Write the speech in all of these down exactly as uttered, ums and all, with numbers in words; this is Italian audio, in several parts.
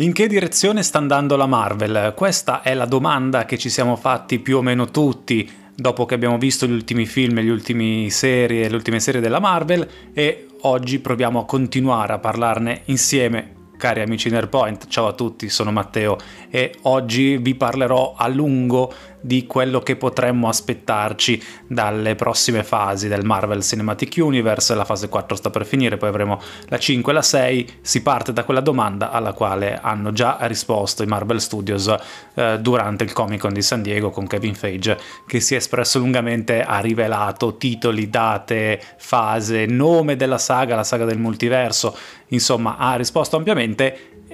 In che direzione sta andando la Marvel? Questa è la domanda che ci siamo fatti più o meno tutti dopo che abbiamo visto gli ultimi film, gli ultimi serie, le ultime serie della Marvel, e oggi proviamo a continuare a parlarne insieme. Cari amici Nerdpoint, ciao a tutti, sono Matteo e oggi vi parlerò a lungo di quello che potremmo aspettarci dalle prossime fasi del Marvel Cinematic Universe. La fase quattro sta per finire, poi avremo la cinque e la sei. Si parte da quella domanda alla quale hanno già risposto i Marvel Studios eh, durante il Comic-Con di San Diego con Kevin Feige, che si è espresso lungamente, ha rivelato titoli, date, fase, nome della saga, la saga del multiverso, insomma ha risposto ampiamente.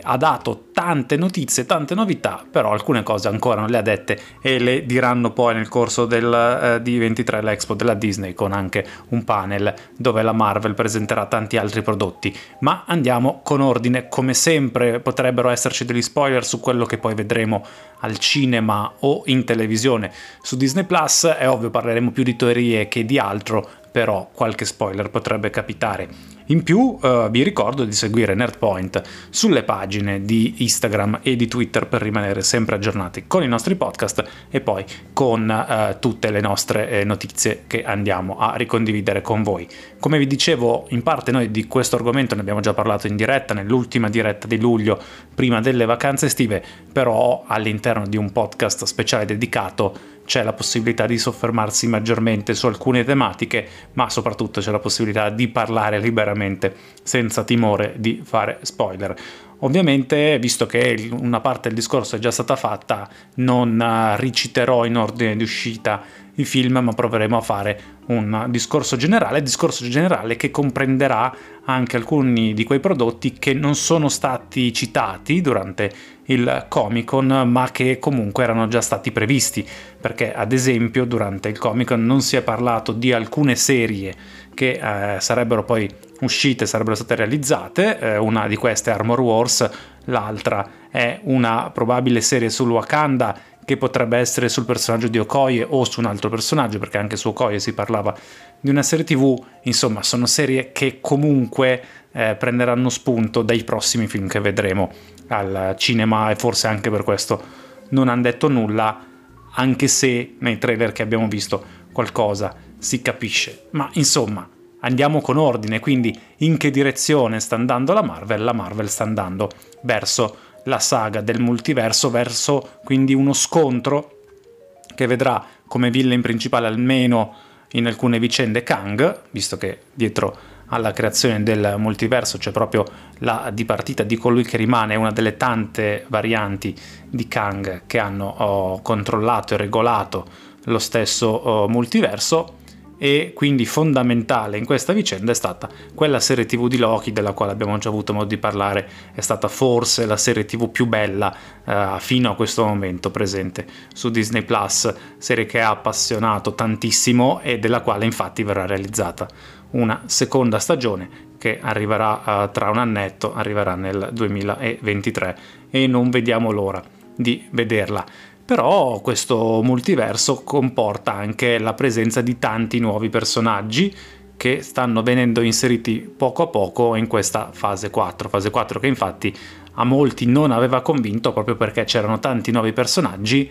Ha dato tante notizie, tante novità, però alcune cose ancora non le ha dette e le diranno poi nel corso del eh, D ventitré, l'Expo della Disney, con anche un panel dove la Marvel presenterà tanti altri prodotti. Ma andiamo con ordine, come sempre potrebbero esserci degli spoiler su quello che poi vedremo al cinema o in televisione su Disney Plus. È ovvio, parleremo più di teorie che di altro, però qualche spoiler potrebbe capitare. In più eh, vi ricordo di seguire Nerdpoint sulle pagine di Instagram e di Twitter per rimanere sempre aggiornati con i nostri podcast e poi con eh, tutte le nostre eh, notizie che andiamo a ricondividere con voi. Come vi dicevo, in parte noi di questo argomento ne abbiamo già parlato in diretta, nell'ultima diretta di luglio prima delle vacanze estive, però all'interno di un podcast speciale dedicato c'è la possibilità di soffermarsi maggiormente su alcune tematiche, ma soprattutto c'è la possibilità di parlare liberamente senza timore di fare spoiler. Ovviamente, visto che una parte del discorso è già stata fatta, non riciterò in ordine di uscita i film, ma proveremo a fare un discorso generale, discorso generale che comprenderà anche alcuni di quei prodotti che non sono stati citati durante il Comic-Con, ma che comunque erano già stati previsti, perché ad esempio durante il Comic-Con non si è parlato di alcune serie che eh, sarebbero poi uscite, sarebbero state realizzate. Eh, una di queste è Armor Wars, l'altra è una probabile serie sul Wakanda che potrebbe essere sul personaggio di Okoye o su un altro personaggio, perché anche su Okoye si parlava di una serie tv. Insomma, sono serie che comunque eh, prenderanno spunto dai prossimi film che vedremo al cinema, e forse anche per questo non hanno detto nulla, anche se nei trailer che abbiamo visto qualcosa si capisce. Ma insomma, andiamo con ordine, quindi in che direzione sta andando la Marvel? La Marvel sta andando verso la saga del multiverso, verso quindi uno scontro che vedrà come villain principale, almeno in alcune vicende, Kang, visto che dietro alla creazione del multiverso c'è proprio la dipartita di colui che rimane una delle tante varianti di Kang che hanno oh, controllato e regolato lo stesso oh, multiverso. E quindi fondamentale in questa vicenda è stata quella serie tv di Loki, della quale abbiamo già avuto modo di parlare. È stata forse la serie tv più bella eh, fino a questo momento presente su Disney Plus, serie che ha appassionato tantissimo e della quale infatti verrà realizzata una seconda stagione che arriverà eh, tra un annetto, arriverà nel duemilaventitré, e non vediamo l'ora di vederla. Però questo multiverso comporta anche la presenza di tanti nuovi personaggi che stanno venendo inseriti poco a poco in questa fase quattro. Fase quattro che infatti a molti non aveva convinto, proprio perché c'erano tanti nuovi personaggi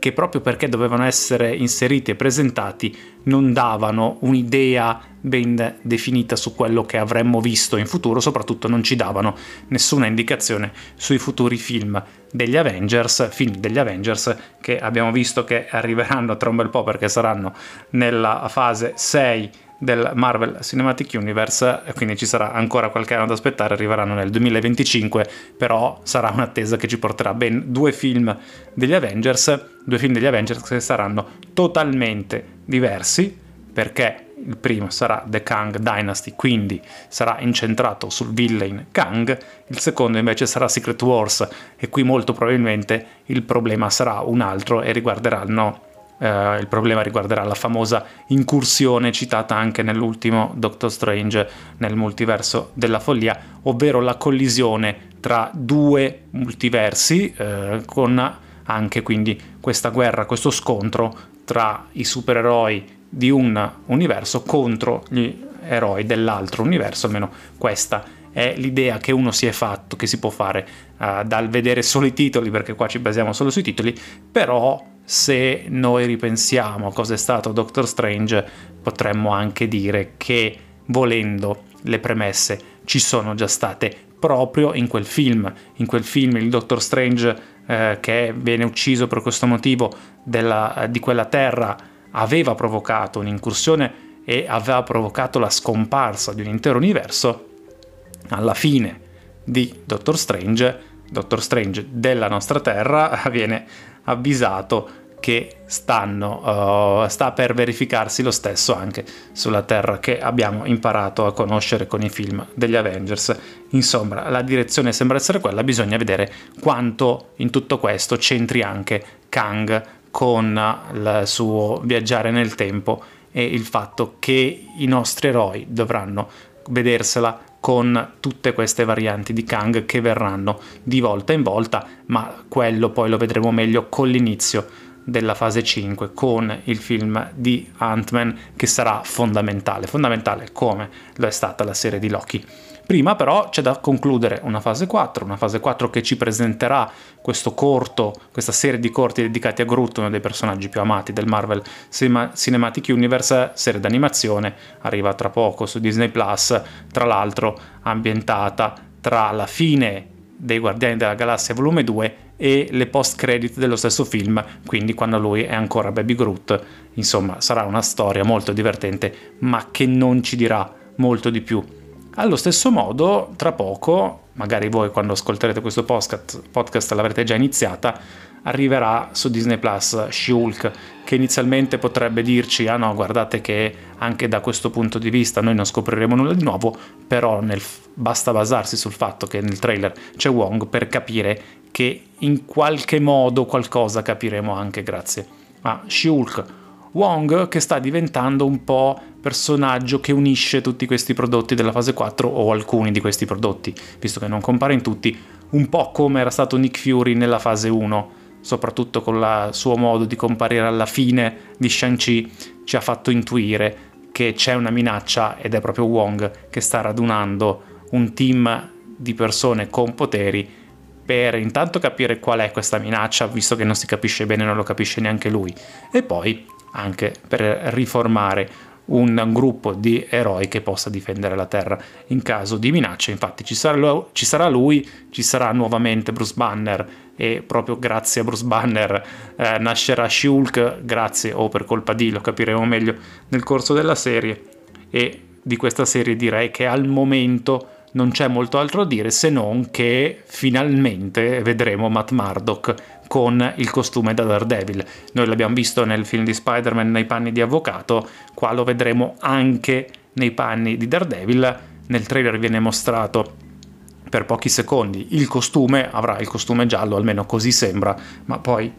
che, proprio perché dovevano essere inseriti e presentati, non davano un'idea ben definita su quello che avremmo visto in futuro. Soprattutto non ci davano nessuna indicazione sui futuri film degli Avengers, film degli Avengers che abbiamo visto che arriveranno tra un bel po', perché saranno nella fase sei del Marvel Cinematic Universe, quindi ci sarà ancora qualche anno da aspettare. Arriveranno nel duemilaventicinque, però sarà un'attesa che ci porterà ben due film degli Avengers, due film degli Avengers che saranno totalmente diversi, perché il primo sarà The Kang Dynasty, quindi sarà incentrato sul villain Kang, il secondo invece sarà Secret Wars, e qui molto probabilmente il problema sarà un altro e riguarderanno Uh, il problema riguarderà la famosa incursione citata anche nell'ultimo Doctor Strange nel multiverso della follia, ovvero la collisione tra due multiversi, uh, con anche quindi questa guerra, questo scontro tra i supereroi di un universo contro gli eroi dell'altro universo. Almeno questa è l'idea che uno si è fatto, che si può fare uh, dal vedere solo i titoli, perché qua ci basiamo solo sui titoli, però se noi ripensiamo a cosa è stato Doctor Strange potremmo anche dire che, volendo, le premesse ci sono già state proprio in quel film. In quel film il Doctor Strange eh, che viene ucciso per questo motivo della, di quella terra aveva provocato un'incursione e aveva provocato la scomparsa di un intero universo. Alla fine di Doctor Strange, Doctor Strange della nostra terra viene avvisato che stanno, uh, sta per verificarsi lo stesso anche sulla terra che abbiamo imparato a conoscere con i film degli Avengers. Insomma, la direzione sembra essere quella, bisogna vedere quanto in tutto questo c'entri anche Kang con il suo viaggiare nel tempo e il fatto che i nostri eroi dovranno vedersela con tutte queste varianti di Kang che verranno di volta in volta, ma quello poi lo vedremo meglio con l'inizio della fase cinque, con il film di Ant-Man, che sarà fondamentale, fondamentale come lo è stata la serie di Loki. Prima però c'è da concludere una fase quattro, una fase quattro che ci presenterà questo corto, questa serie di corti dedicati a Groot, uno dei personaggi più amati del Marvel Cinematic Universe, serie d'animazione, arriva tra poco su Disney Plus, tra l'altro ambientata tra la fine dei Guardiani della Galassia volume due e le post credit dello stesso film, quindi quando lui è ancora Baby Groot. Insomma, sarà una storia molto divertente, ma che non ci dirà molto di più. Allo stesso modo, tra poco, magari voi quando ascolterete questo podcast, podcast l'avrete già iniziata, arriverà su Disney Plus Shulk, che inizialmente potrebbe dirci ah no, guardate che anche da questo punto di vista noi non scopriremo nulla di nuovo, però nel, basta basarsi sul fatto che nel trailer c'è Wong per capire che in qualche modo qualcosa capiremo anche grazie a Shulk. Wong che sta diventando un po' personaggio che unisce tutti questi prodotti della fase quattro, o alcuni di questi prodotti, visto che non compare in tutti, un po' come era stato Nick Fury nella fase uno, soprattutto con il suo modo di comparire alla fine di Shang-Chi, ci ha fatto intuire che c'è una minaccia, ed è proprio Wong che sta radunando un team di persone con poteri per intanto capire qual è questa minaccia, visto che non si capisce bene, non lo capisce neanche lui, e poi anche per riformare un gruppo di eroi che possa difendere la Terra in caso di minaccia. Infatti ci sarà lui, ci sarà nuovamente Bruce Banner, e proprio grazie a Bruce Banner eh, nascerà Shulk, grazie o per colpa di, lo capiremo meglio nel corso della serie. E di questa serie direi che al momento non c'è molto altro a dire, se non che finalmente vedremo Matt Murdock con il costume da Daredevil. Noi l'abbiamo visto nel film di Spider-Man nei panni di avvocato, qua lo vedremo anche nei panni di Daredevil. Nel trailer viene mostrato per pochi secondi il costume, avrà il costume giallo, almeno così sembra, ma poi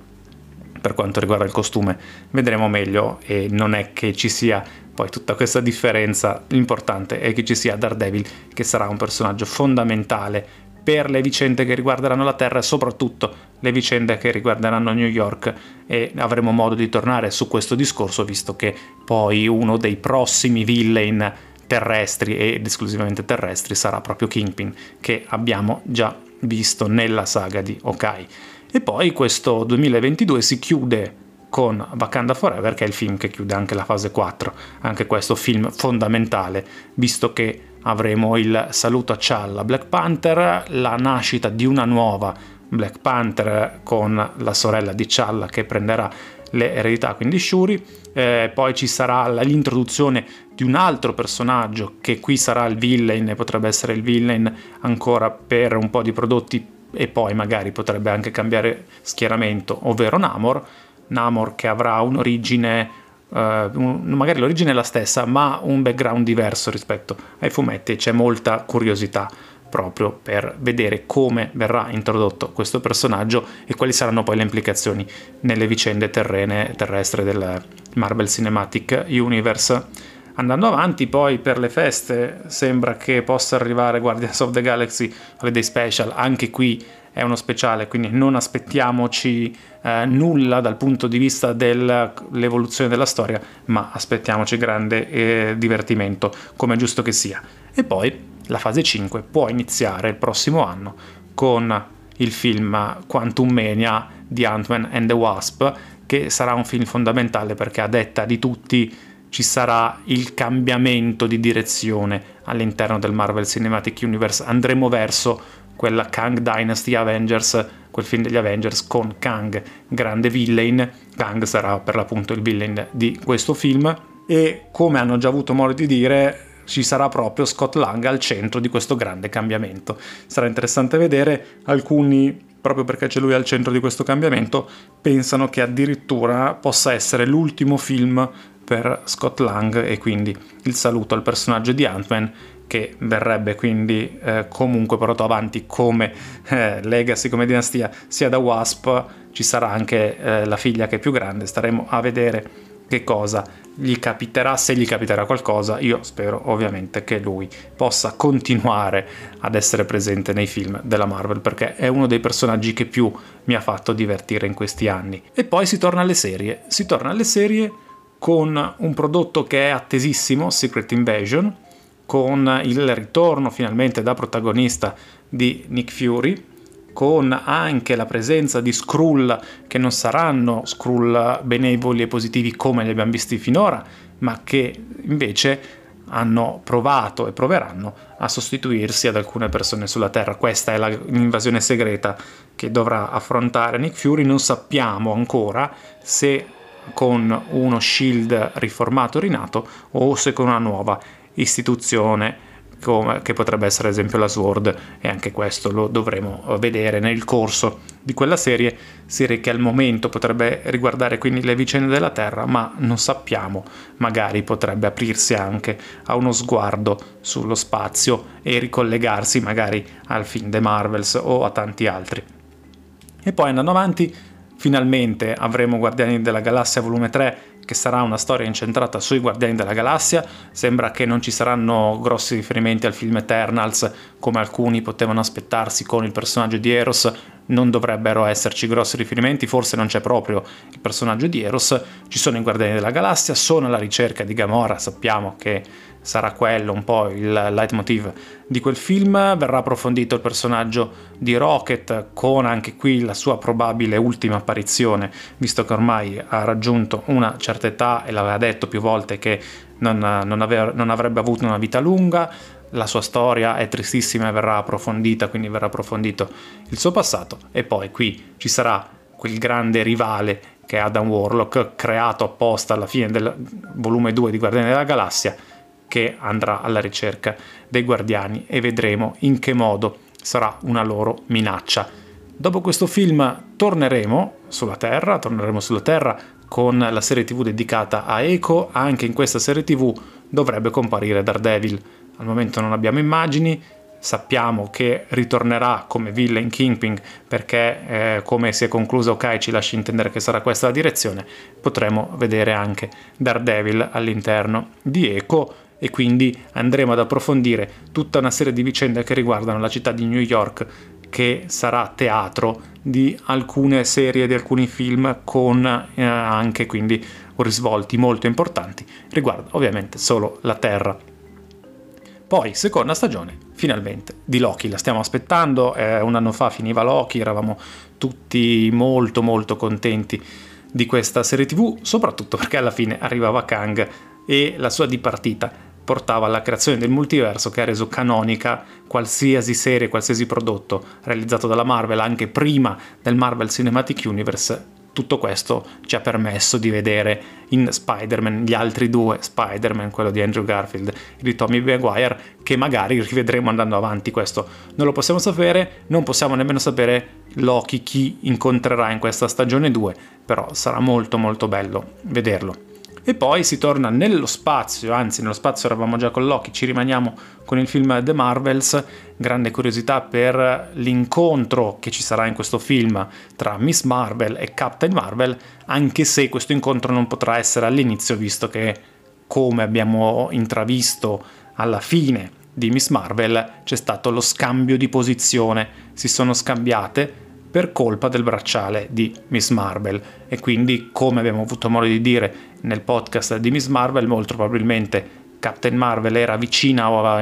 per quanto riguarda il costume vedremo meglio, e non è che ci sia poi tutta questa differenza. L'importante è che ci sia Daredevil, che sarà un personaggio fondamentale per le vicende che riguarderanno la Terra, e soprattutto le vicende che riguarderanno New York, e avremo modo di tornare su questo discorso, visto che poi uno dei prossimi villain terrestri, ed esclusivamente terrestri, sarà proprio Kingpin, che abbiamo già visto nella saga di Okoye. E poi questo duemilaventidue si chiude con Wakanda Forever, che è il film che chiude anche la fase quattro, anche questo film fondamentale, visto che avremo il saluto a T'Challa, Black Panther, la nascita di una nuova Black Panther con la sorella di T'Challa che prenderà l'eredità, quindi Shuri. Eh, poi ci sarà l'introduzione di un altro personaggio che qui sarà il villain, e potrebbe essere il villain ancora per un po' di prodotti, e poi magari potrebbe anche cambiare schieramento, ovvero Namor. Namor che avrà un'origine... Uh, magari l'origine è la stessa, ma un background diverso rispetto ai fumetti. C'è molta curiosità proprio per vedere come verrà introdotto questo personaggio e quali saranno poi le implicazioni nelle vicende terrene terrestri del Marvel Cinematic Universe. Andando avanti, poi per le feste sembra che possa arrivare Guardians of the Galaxy Holiday Special. Anche qui è uno speciale, quindi non aspettiamoci eh, nulla dal punto di vista dell'evoluzione della storia, ma aspettiamoci grande eh, divertimento, come è giusto che sia. E poi la fase cinque può iniziare il prossimo anno con il film Quantum Mania di Ant-Man and the Wasp, che sarà un film fondamentale perché, a detta di tutti, ci sarà il cambiamento di direzione all'interno del Marvel Cinematic Universe. Andremo verso quella Kang Dynasty Avengers, quel film degli Avengers con Kang, grande villain. Kang sarà per l'appunto il villain di questo film e, come hanno già avuto modo di dire, ci sarà proprio Scott Lang al centro di questo grande cambiamento. Sarà interessante vedere. Alcuni, proprio perché c'è lui al centro di questo cambiamento, pensano che addirittura possa essere l'ultimo film per Scott Lang e quindi il saluto al personaggio di Ant-Man, che verrebbe quindi eh, comunque portato avanti come eh, legacy, come dinastia, sia da Wasp. Ci sarà anche eh, la figlia, che è più grande. Staremo a vedere che cosa gli capiterà, se gli capiterà qualcosa. Io spero ovviamente che lui possa continuare ad essere presente nei film della Marvel, perché è uno dei personaggi che più mi ha fatto divertire in questi anni. E poi si torna alle serie, si torna alle serie con un prodotto che è attesissimo, Secret Invasion, con il ritorno finalmente da protagonista di Nick Fury, con anche la presenza di Skrull, che non saranno Skrull benevoli e positivi come li abbiamo visti finora, ma che invece hanno provato e proveranno a sostituirsi ad alcune persone sulla Terra. Questa è l'invasione segreta che dovrà affrontare Nick Fury. Non sappiamo ancora se con uno shield riformato, rinato, o se con una nuova istituzione, che potrebbe essere ad esempio la Sword, e anche questo lo dovremo vedere nel corso di quella serie serie che al momento potrebbe riguardare quindi le vicende della Terra, ma non sappiamo, magari potrebbe aprirsi anche a uno sguardo sullo spazio e ricollegarsi magari al film The Marvels o a tanti altri. E poi, andando avanti, finalmente avremo Guardiani della Galassia volume tre, che sarà una storia incentrata sui Guardiani della Galassia. Sembra che non ci saranno grossi riferimenti al film Eternals, come alcuni potevano aspettarsi con il personaggio di Eros. Non dovrebbero esserci grossi riferimenti, forse non c'è proprio il personaggio di Eros. Ci sono i Guardiani della Galassia, sono alla ricerca di Gamora, sappiamo che sarà quello un po' il leitmotiv di quel film. Verrà approfondito il personaggio di Rocket, con anche qui la sua probabile ultima apparizione, visto che ormai ha raggiunto una certa età e l'aveva detto più volte che non, non, aveva, non avrebbe avuto una vita lunga. La sua storia è tristissima e verrà approfondita, quindi verrà approfondito il suo passato. E poi qui ci sarà quel grande rivale che è Adam Warlock, creato apposta alla fine del volume due di Guardiani della Galassia, che andrà alla ricerca dei Guardiani e vedremo in che modo sarà una loro minaccia. Dopo questo film torneremo sulla Terra, torneremo sulla Terra con la serie tv dedicata a Echo. Anche in questa serie tv dovrebbe comparire Daredevil. Al momento non abbiamo immagini, sappiamo che ritornerà come villain Kingpin, perché eh, come si è conclusa Okoye ci lascia intendere che sarà questa la direzione. Potremo vedere anche Daredevil all'interno di Echo, e quindi andremo ad approfondire tutta una serie di vicende che riguardano la città di New York, che sarà teatro di alcune serie, di alcuni film, con eh, anche quindi risvolti molto importanti, riguarda ovviamente solo la Terra. Poi, seconda stagione, finalmente, di Loki. La stiamo aspettando, eh, un anno fa finiva Loki, eravamo tutti molto molto contenti di questa serie tv, soprattutto perché alla fine arrivava Kang e la sua dipartita portava alla creazione del multiverso, che ha reso canonica qualsiasi serie, qualsiasi prodotto realizzato dalla Marvel, anche prima del Marvel Cinematic Universe. Tutto questo ci ha permesso di vedere in Spider-Man, gli altri due Spider-Man, quello di Andrew Garfield e di Tommy Maguire, che magari rivedremo andando avanti. Questo non lo possiamo sapere, non possiamo nemmeno sapere Loki chi incontrerà in questa stagione due, però sarà molto molto bello vederlo. E poi si torna nello spazio, anzi nello spazio eravamo già con Loki, ci rimaniamo con il film The Marvels. Grande curiosità per l'incontro che ci sarà in questo film tra Miss Marvel e Captain Marvel, anche se questo incontro non potrà essere all'inizio, visto che, come abbiamo intravisto alla fine di Miss Marvel, c'è stato lo scambio di posizione, si sono scambiate per colpa del bracciale di Miss Marvel, e quindi, come abbiamo avuto modo di dire nel podcast di Miss Marvel, molto probabilmente Captain Marvel era vicina o aveva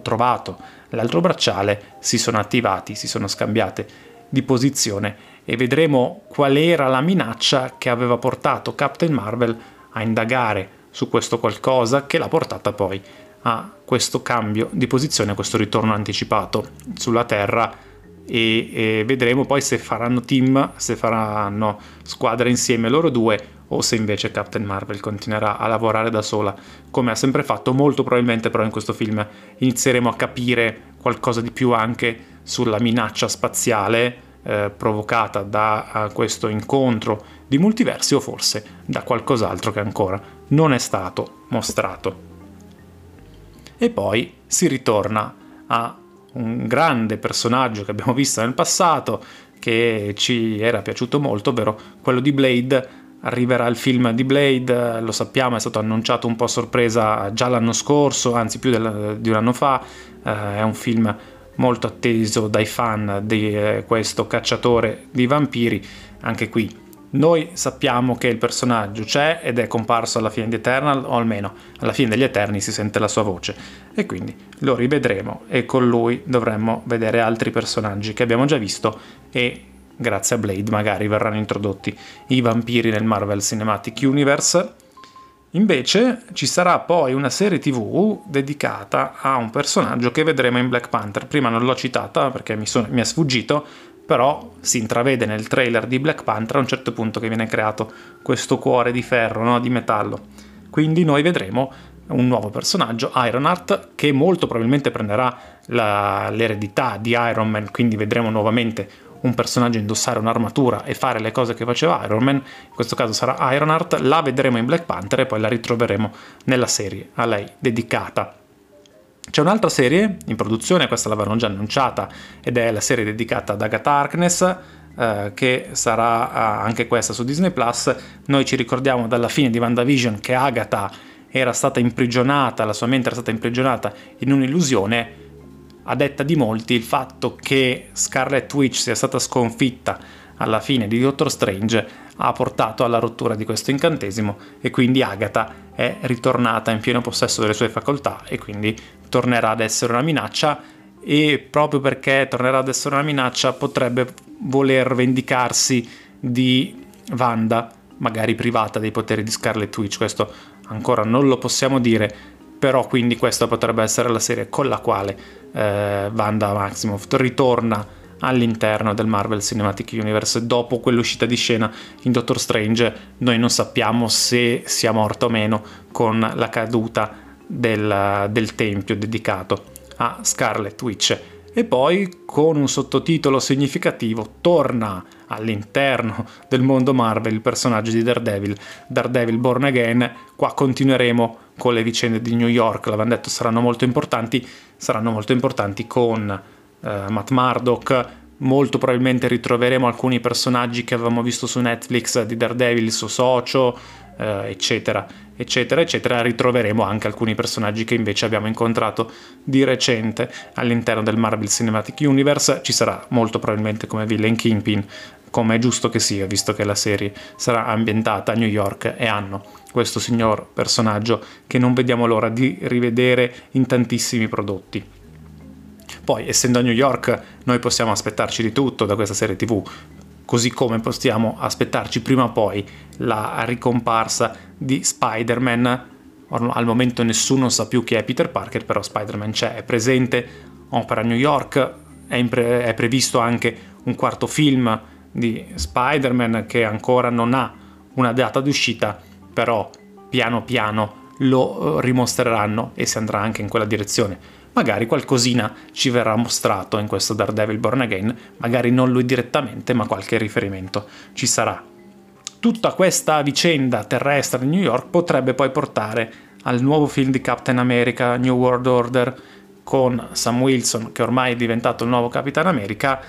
trovato l'altro bracciale, si sono attivati, si sono scambiate di posizione e vedremo qual era la minaccia che aveva portato Captain Marvel a indagare su questo qualcosa che l'ha portata poi a questo cambio di posizione, a questo ritorno anticipato sulla Terra. E, e vedremo poi se faranno team, se faranno squadra insieme loro due o se invece Captain Marvel continuerà a lavorare da sola come ha sempre fatto. Molto probabilmente però in questo film inizieremo a capire qualcosa di più anche sulla minaccia spaziale eh, provocata da questo incontro di multiversi o forse da qualcos'altro che ancora non è stato mostrato. E poi si ritorna a un grande personaggio che abbiamo visto nel passato, che ci era piaciuto molto, ovvero quello di Blade. Arriverà il film di Blade, lo sappiamo, è stato annunciato un po' a sorpresa già l'anno scorso, anzi più del, di un anno fa. Eh, è un film molto atteso dai fan di eh, questo cacciatore di vampiri. Anche qui noi sappiamo che il personaggio c'è ed è comparso alla fine di Eternal, o almeno alla fine degli Eterni si sente la sua voce, e quindi lo rivedremo e con lui dovremmo vedere altri personaggi che abbiamo già visto e grazie a Blade magari verranno introdotti i vampiri nel Marvel Cinematic Universe. Invece ci sarà poi una serie tv dedicata a un personaggio che vedremo in Black Panther. Prima non l'ho citata perché mi, sono, mi è sfuggito, però si intravede nel trailer di Black Panther a un certo punto che viene creato questo cuore di ferro, no? Di metallo. Quindi noi vedremo un nuovo personaggio, Ironheart, che molto probabilmente prenderà la, l'eredità di Iron Man, quindi vedremo nuovamente un personaggio indossare un'armatura e fare le cose che faceva Iron Man. In questo caso sarà Ironheart, la vedremo in Black Panther e poi la ritroveremo nella serie a lei dedicata. C'è un'altra serie in produzione, questa l'avevano già annunciata, ed è la serie dedicata ad Agatha Harkness, eh, che sarà anche questa su Disney Plus. Noi ci ricordiamo dalla fine di WandaVision che Agatha era stata imprigionata, la sua mente era stata imprigionata in un'illusione. A detta di molti, il fatto che Scarlet Witch sia stata sconfitta alla fine di Doctor Strange ha portato alla rottura di questo incantesimo e quindi Agatha è ritornata in pieno possesso delle sue facoltà e quindi tornerà ad essere una minaccia, e proprio perché tornerà ad essere una minaccia potrebbe voler vendicarsi di Wanda, magari privata dei poteri di Scarlet Witch. Questo ancora non lo possiamo dire, però quindi questa potrebbe essere la serie con la quale eh, Wanda Maximoff ritorna all'interno del Marvel Cinematic Universe dopo quell'uscita di scena in Doctor Strange. Noi non sappiamo se sia morta o meno con la caduta del, del tempio dedicato a Scarlet Witch. E poi, con un sottotitolo significativo, torna all'interno del mondo Marvel il personaggio di Daredevil, Daredevil Born Again. Qua continueremo con le vicende di New York, l'avevamo detto, saranno molto importanti, saranno molto importanti con eh, Matt Murdock. Molto probabilmente ritroveremo alcuni personaggi che avevamo visto su Netflix di Daredevil, il suo socio, eh, eccetera, eccetera, eccetera. Ritroveremo anche alcuni personaggi che invece abbiamo incontrato di recente all'interno del Marvel Cinematic Universe. Ci sarà molto probabilmente come villain Kingpin, come è giusto che sia, visto che la serie sarà ambientata a New York e hanno questo signor personaggio che non vediamo l'ora di rivedere in tantissimi prodotti. Poi, essendo a New York, noi possiamo aspettarci di tutto da questa serie tv, così come possiamo aspettarci prima o poi la ricomparsa di Spider-Man. Al momento nessuno sa più chi è Peter Parker, però Spider-Man c'è, è presente, opera a New York, è, pre- è previsto anche un quarto film di Spider-Man che ancora non ha una data d'uscita, però piano piano lo rimostreranno e si andrà anche in quella direzione. Magari qualcosina ci verrà mostrato in questo Daredevil Born Again, magari non lui direttamente, ma qualche riferimento ci sarà. Tutta questa vicenda terrestre di New York potrebbe poi portare al nuovo film di Captain America, New World Order, con Sam Wilson, che ormai è diventato il nuovo Capitano America,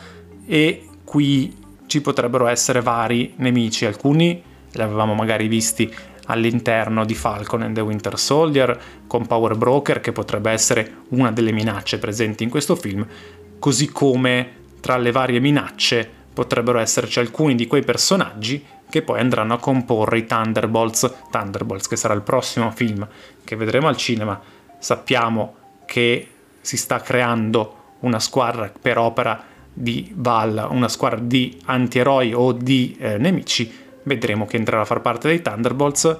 e qui ci potrebbero essere vari nemici. Alcuni li avevamo magari visti all'interno di Falcon and the Winter Soldier con Power Broker, che potrebbe essere una delle minacce presenti in questo film, così come tra le varie minacce potrebbero esserci alcuni di quei personaggi che poi andranno a comporre i Thunderbolts, Thunderbolts che sarà il prossimo film che vedremo al cinema. Sappiamo che si sta creando una squadra per opera di Val, una squadra di antieroi o di eh, nemici. Vedremo che entrerà a far parte dei Thunderbolts,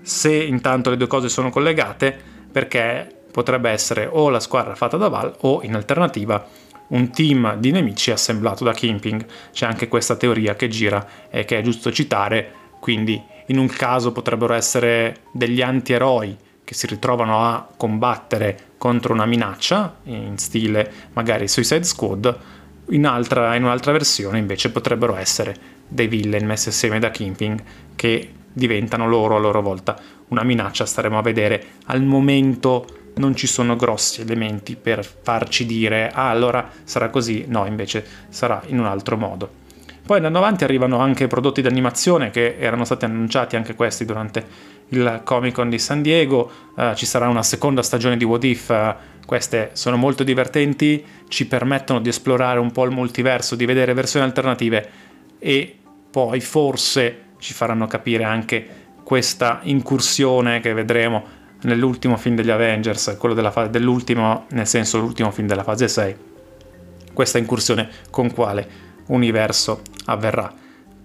se intanto le due cose sono collegate, perché potrebbe essere o la squadra fatta da Val o, in alternativa, un team di nemici assemblato da Kingpin. C'è anche questa teoria che gira e che è giusto citare. Quindi in un caso potrebbero essere degli antieroi che si ritrovano a combattere contro una minaccia, in stile magari Suicide Squad, in, altra, in un'altra versione invece potrebbero essere dei villain messi assieme da Kingpin che diventano loro a loro volta una minaccia. Staremo a vedere. Al momento non ci sono grossi elementi per farci dire ah, allora sarà così, no, invece sarà in un altro modo. Poi andando avanti arrivano anche prodotti d'animazione che erano stati annunciati anche questi durante il Comic-Con di San Diego. Uh, ci sarà una seconda stagione di What If. Uh, queste sono molto divertenti, ci permettono di esplorare un po' il multiverso, di vedere versioni alternative e poi forse ci faranno capire anche questa incursione che vedremo nell'ultimo film degli Avengers, quello della fase dell'ultimo, nel senso l'ultimo film della fase sei, questa incursione con quale universo avverrà.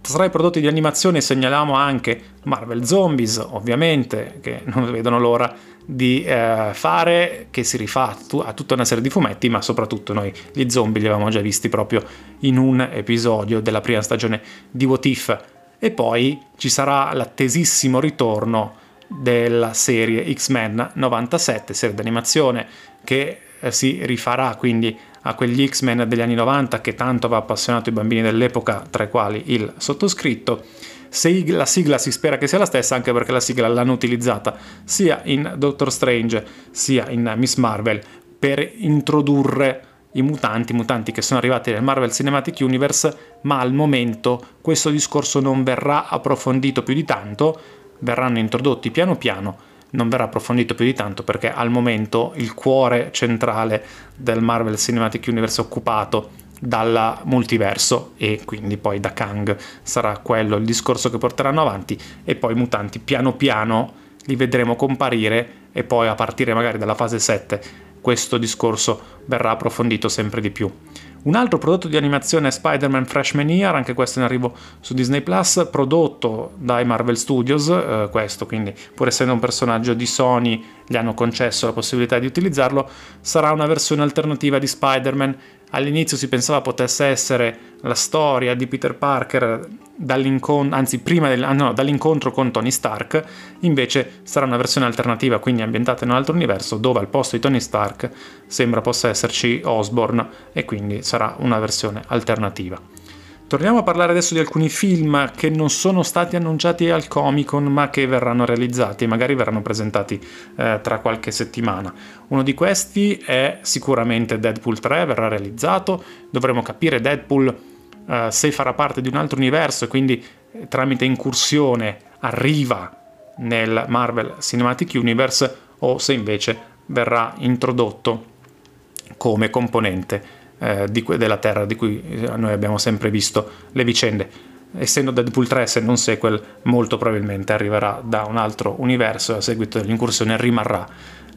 Tra i prodotti di animazione segnaliamo anche Marvel Zombies, ovviamente, che non vedono l'ora di eh, fare, che si rifà a tutta una serie di fumetti, ma soprattutto noi gli zombie li avevamo già visti proprio in un episodio della prima stagione di What If. E poi ci sarà l'attesissimo ritorno della serie X-Men novantasette, serie d'animazione che si rifarà quindi a quegli X-Men degli anni novanta che tanto aveva appassionato i bambini dell'epoca, tra i quali il sottoscritto. Se la sigla si spera che sia la stessa, anche perché la sigla l'hanno utilizzata sia in Doctor Strange sia in Miss Marvel per introdurre i mutanti, mutanti che sono arrivati nel Marvel Cinematic Universe, ma al momento questo discorso non verrà approfondito più di tanto. Verranno introdotti piano piano, non verrà approfondito più di tanto perché al momento il cuore centrale del Marvel Cinematic Universe è occupato dal multiverso e quindi poi da Kang. Sarà quello il discorso che porteranno avanti e poi i mutanti piano piano li vedremo comparire e poi a partire magari dalla fase sette questo discorso verrà approfondito sempre di più. Un altro prodotto di animazione è Spider-Man Freshman Year, anche questo in arrivo su Disney Plus, prodotto dai Marvel Studios, eh, questo quindi pur essendo un personaggio di Sony gli hanno concesso la possibilità di utilizzarlo. Sarà una versione alternativa di Spider-Man. All'inizio si pensava potesse essere la storia di Peter Parker dall'incontro, anzi prima del, no, dall'incontro con Tony Stark, invece sarà una versione alternativa, quindi ambientata in un altro universo, dove al posto di Tony Stark sembra possa esserci Osborn e quindi sarà una versione alternativa. Torniamo a parlare adesso di alcuni film che non sono stati annunciati al Comic-Con ma che verranno realizzati e magari verranno presentati eh, tra qualche settimana. Uno di questi è sicuramente Deadpool tre, verrà realizzato, dovremo capire Deadpool eh, se farà parte di un altro universo e quindi eh, tramite incursione arriva nel Marvel Cinematic Universe o se invece verrà introdotto come componente Eh, di que- della Terra, di cui noi abbiamo sempre visto le vicende. Essendo Deadpool tre, se non sequel, molto probabilmente arriverà da un altro universo e a seguito dell'incursione rimarrà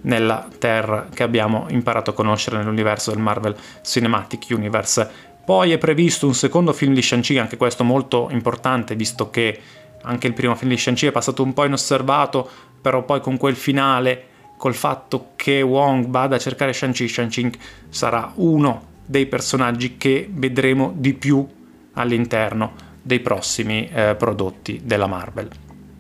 nella Terra che abbiamo imparato a conoscere nell'universo del Marvel Cinematic Universe. Poi è previsto un secondo film di Shang-Chi, anche questo molto importante, visto che anche il primo film di Shang-Chi è passato un po' inosservato, però poi con quel finale, col fatto che Wong vada a cercare Shang-Chi, Shang-Chi sarà uno dei personaggi che vedremo di più all'interno dei prossimi eh, prodotti della Marvel.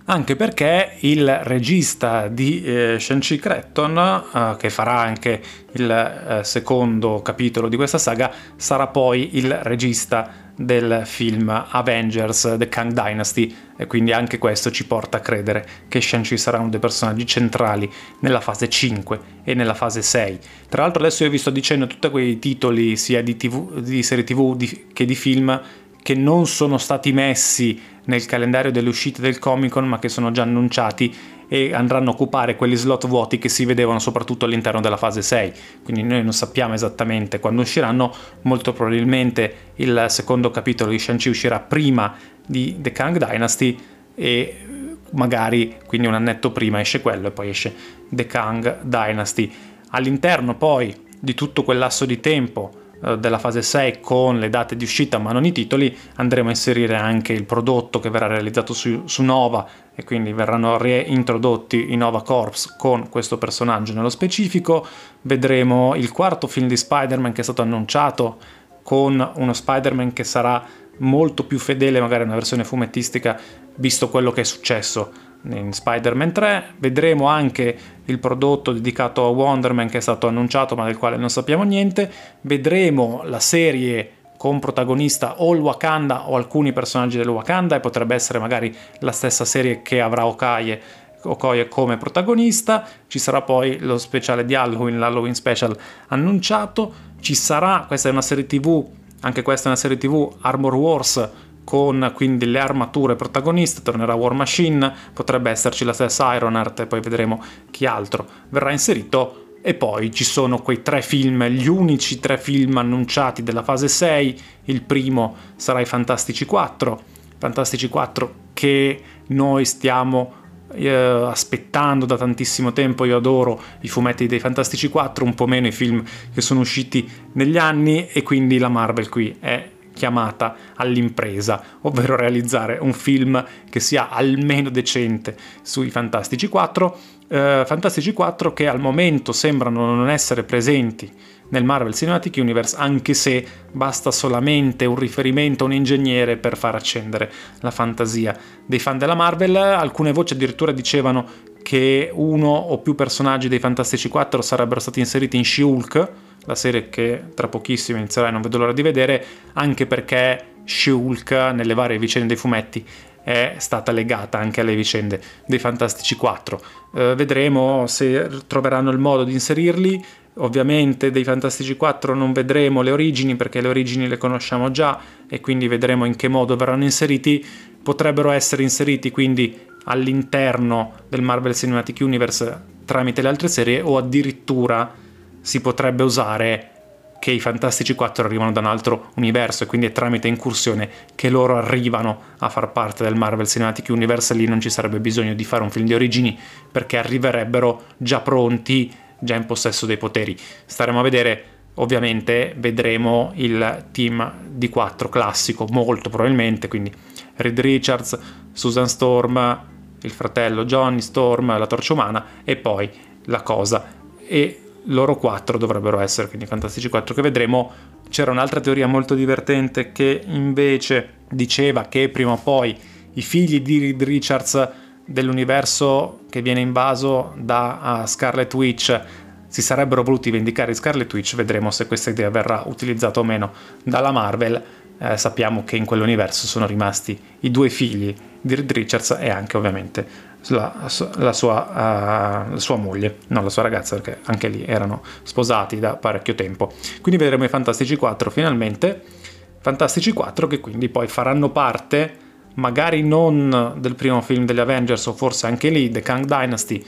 Anche perché il regista di eh, Shang-Chi Cretton, eh, che farà anche il eh, secondo capitolo di questa saga, sarà poi il regista del film Avengers The Kang Dynasty, e quindi anche questo ci porta a credere che Shang-Chi sarà uno dei personaggi centrali nella fase cinque e nella fase sei. Tra l'altro adesso io vi sto dicendo tutti quei titoli sia di, tivù, di serie tv di, che di film che non sono stati messi nel calendario delle uscite del Comic-Con ma che sono già annunciati e andranno a occupare quegli slot vuoti che si vedevano soprattutto all'interno della fase sei, quindi noi non sappiamo esattamente quando usciranno. Molto probabilmente il secondo capitolo di Shang-Chi uscirà prima di The Kang Dynasty e magari quindi un annetto prima esce quello e poi esce The Kang Dynasty. All'interno poi di tutto quel lasso di tempo della fase sei con le date di uscita ma non i titoli, andremo a inserire anche il prodotto che verrà realizzato su, su Nova, e quindi verranno reintrodotti i Nova Corps con questo personaggio nello specifico. Vedremo il quarto film di Spider-Man che è stato annunciato, con uno Spider-Man che sarà molto più fedele magari a una versione fumettistica, visto quello che è successo in Spider-Man tre. Vedremo anche il prodotto dedicato a Wonder Man che è stato annunciato ma del quale non sappiamo niente. Vedremo la serie con protagonista o il Wakanda o alcuni personaggi del Wakanda, e potrebbe essere magari la stessa serie che avrà Okoye, Okoye come protagonista. Ci sarà poi lo speciale di Halloween, l'Halloween special annunciato. Ci sarà, questa è una serie tv, anche questa è una serie tv, Armor Wars, con quindi le armature protagoniste, tornerà War Machine, potrebbe esserci la stessa Ironheart e poi vedremo chi altro verrà inserito. E poi ci sono quei tre film, gli unici tre film annunciati della fase sei, il primo sarà i Fantastici quattro, Fantastici quattro che noi stiamo eh, aspettando da tantissimo tempo. Io adoro i fumetti dei Fantastici quattro, un po' meno i film che sono usciti negli anni, e quindi la Marvel qui è chiamata all'impresa, ovvero realizzare un film che sia almeno decente sui Fantastici quattro, eh, Fantastici quattro che al momento sembrano non essere presenti nel Marvel Cinematic Universe, anche se basta solamente un riferimento a un ingegnere per far accendere la fantasia dei fan della Marvel. Alcune voci addirittura dicevano che uno o più personaggi dei Fantastici quattro sarebbero stati inseriti in Shulk, la serie che tra pochissimo inizierà e non vedo l'ora di vedere, anche perché Shulk nelle varie vicende dei fumetti è stata legata anche alle vicende dei Fantastici quattro. Eh, vedremo se troveranno il modo di inserirli. Ovviamente dei Fantastici quattro non vedremo le origini, perché le origini le conosciamo già, e quindi vedremo in che modo verranno inseriti. Potrebbero essere inseriti quindi all'interno del Marvel Cinematic Universe tramite le altre serie, o addirittura si potrebbe usare che i Fantastici quattro arrivano da un altro universo e quindi è tramite incursione che loro arrivano a far parte del Marvel Cinematic Universe. Lì non ci sarebbe bisogno di fare un film di origini, perché arriverebbero già pronti, già in possesso dei poteri. Staremo a vedere. Ovviamente vedremo il team di quattro classico molto probabilmente, quindi Reed Richards, Susan Storm, il fratello Johnny Storm, la Torcia Umana e poi la Cosa, e loro quattro dovrebbero essere quindi i Fantastici quattro che vedremo. C'era un'altra teoria molto divertente che invece diceva che prima o poi i figli di Reed Richards dell'universo che viene invaso da Scarlet Witch si sarebbero voluti vendicare di Scarlet Witch. Vedremo se questa idea verrà utilizzata o meno dalla Marvel. Eh, sappiamo che in quell'universo sono rimasti i due figli di Reed Richards e anche ovviamente La, la, sua, uh, la sua moglie, non la sua ragazza, perché anche lì erano sposati da parecchio tempo. Quindi vedremo i Fantastici quattro finalmente, Fantastici quattro che quindi poi faranno parte magari non del primo film degli Avengers, o forse anche lì The Kang Dynasty,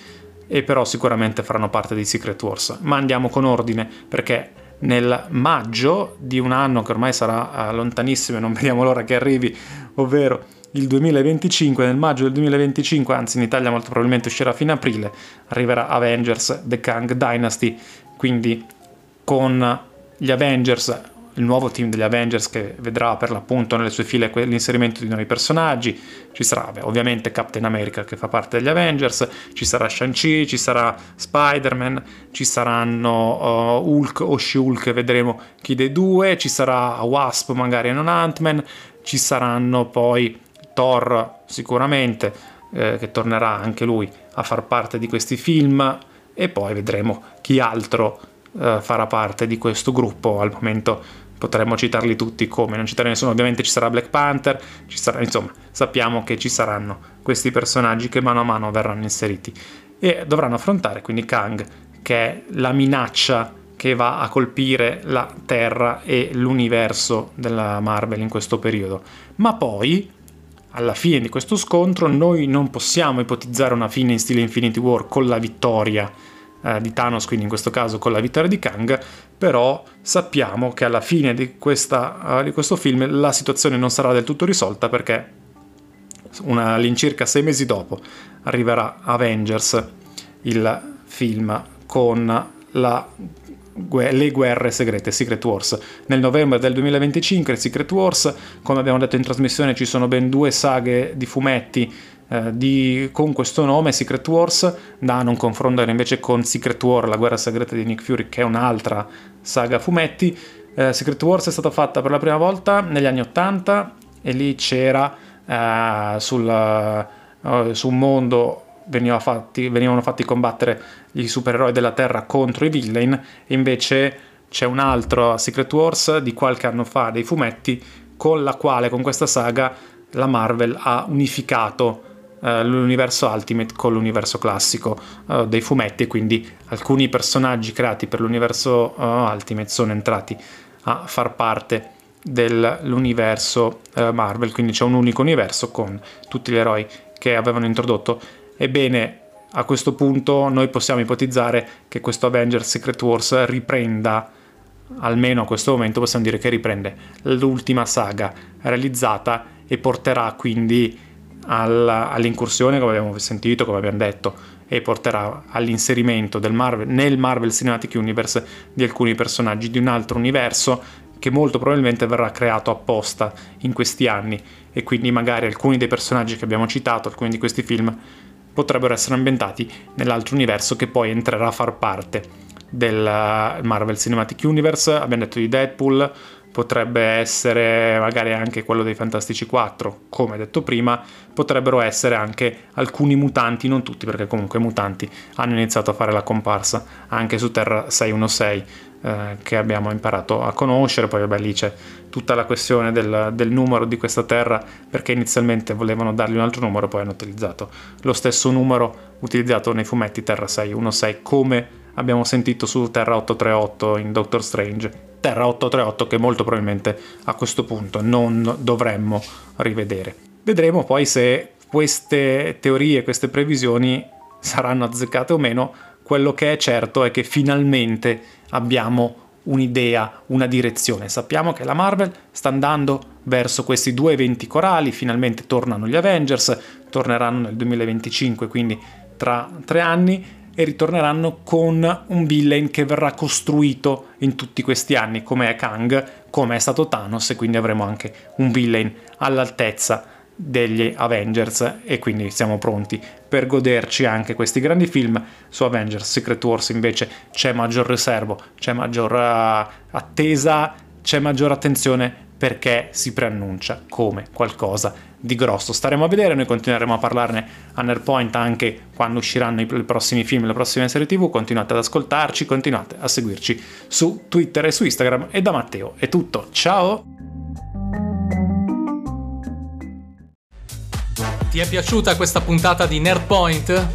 e però sicuramente faranno parte di Secret Wars. Ma andiamo con ordine, perché nel maggio di un anno che ormai sarà uh, lontanissimo e non vediamo l'ora che arrivi, ovvero il duemilaventicinque, nel maggio del duemilaventicinque, anzi in Italia molto probabilmente uscirà a fine aprile, arriverà Avengers The Kang Dynasty, quindi con gli Avengers, il nuovo team degli Avengers che vedrà per l'appunto nelle sue file l'inserimento di nuovi personaggi. Ci sarà beh, ovviamente Captain America che fa parte degli Avengers, ci sarà Shang-Chi, ci sarà Spider-Man, ci saranno uh, Hulk o She-Hulk, vedremo chi dei due, ci sarà Wasp magari e non Ant-Man, ci saranno poi Thor sicuramente, eh, che tornerà anche lui a far parte di questi film, e poi vedremo chi altro eh, farà parte di questo gruppo. Al momento potremmo citarli tutti, come non citare nessuno. Ovviamente ci sarà Black Panther, ci sarà, insomma sappiamo che ci saranno questi personaggi che mano a mano verranno inseriti e dovranno affrontare quindi Kang, che è la minaccia che va a colpire la Terra e l'universo della Marvel in questo periodo. Ma poi alla fine di questo scontro noi non possiamo ipotizzare una fine in stile Infinity War con la vittoria eh, di Thanos, quindi in questo caso con la vittoria di Kang, però sappiamo che alla fine di, questa, uh, di questo film la situazione non sarà del tutto risolta, perché una, all'incirca sei mesi dopo arriverà Avengers, il film con la le guerre segrete, Secret Wars. Nel novembre del duemilaventicinque, Secret Wars, come abbiamo detto in trasmissione, ci sono ben due saghe di fumetti eh, di, con questo nome, Secret Wars, da non confondere invece con Secret War, la guerra segreta di Nick Fury, che è un'altra saga fumetti. Eh, Secret Wars è stata fatta per la prima volta negli anni ottanta e lì c'era eh, sul, eh, su un mondo Veniva fatti, venivano fatti combattere gli supereroi della Terra contro i villain. Invece c'è un altro Secret Wars di qualche anno fa dei fumetti, con la quale, con questa saga, la Marvel ha unificato eh, l'universo Ultimate con l'universo classico eh, dei fumetti, e quindi alcuni personaggi creati per l'universo eh, Ultimate sono entrati a far parte dell'universo eh, Marvel. Quindi c'è un unico universo con tutti gli eroi che avevano introdotto. Ebbene, a questo punto noi possiamo ipotizzare che questo Avengers Secret Wars riprenda, almeno a questo momento possiamo dire che riprende l'ultima saga realizzata, e porterà quindi alla, all'incursione, come abbiamo sentito, come abbiamo detto, e porterà all'inserimento del Marvel, nel Marvel Cinematic Universe, di alcuni personaggi di un altro universo che molto probabilmente verrà creato apposta in questi anni, e quindi magari alcuni dei personaggi che abbiamo citato, alcuni di questi film, potrebbero essere ambientati nell'altro universo che poi entrerà a far parte del Marvel Cinematic Universe. Abbiamo detto di Deadpool, potrebbe essere magari anche quello dei Fantastici quattro, come detto prima, potrebbero essere anche alcuni mutanti, non tutti, perché comunque i mutanti hanno iniziato a fare la comparsa anche su Terra sei uno sei, eh, che abbiamo imparato a conoscere. Poi vabbè, lì c'è tutta la questione del, del numero di questa Terra, perché inizialmente volevano dargli un altro numero, poi hanno utilizzato lo stesso numero utilizzato nei fumetti Terra sei uno sei, come abbiamo sentito su Terra otto tre otto in Doctor Strange. Terra otto tre otto che molto probabilmente a questo punto non dovremmo rivedere. Vedremo poi se queste teorie, queste previsioni saranno azzeccate o meno. Quello che è certo è che finalmente abbiamo un'idea, una direzione. Sappiamo che la Marvel sta andando verso questi due eventi corali, finalmente tornano gli Avengers, torneranno nel duemilaventicinque, quindi tra tre anni, e ritorneranno con un villain che verrà costruito in tutti questi anni, come è Kang, come è stato Thanos, e quindi avremo anche un villain all'altezza degli Avengers, e quindi siamo pronti per goderci anche questi grandi film. Su Avengers Secret Wars invece c'è maggior riservo, c'è maggior attesa, c'è maggior attenzione, perché si preannuncia come qualcosa di grosso. Staremo a vedere, noi continueremo a parlarne a Nerdpoint anche quando usciranno i prossimi film, le prossime serie tv. Continuate ad ascoltarci, continuate a seguirci su Twitter e su Instagram. E da Matteo è tutto, ciao! Ti è piaciuta questa puntata di Nerdpoint?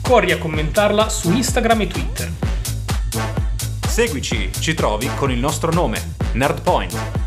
Corri a commentarla su Instagram e Twitter. Seguici, ci trovi con il nostro nome, Nerdpoint.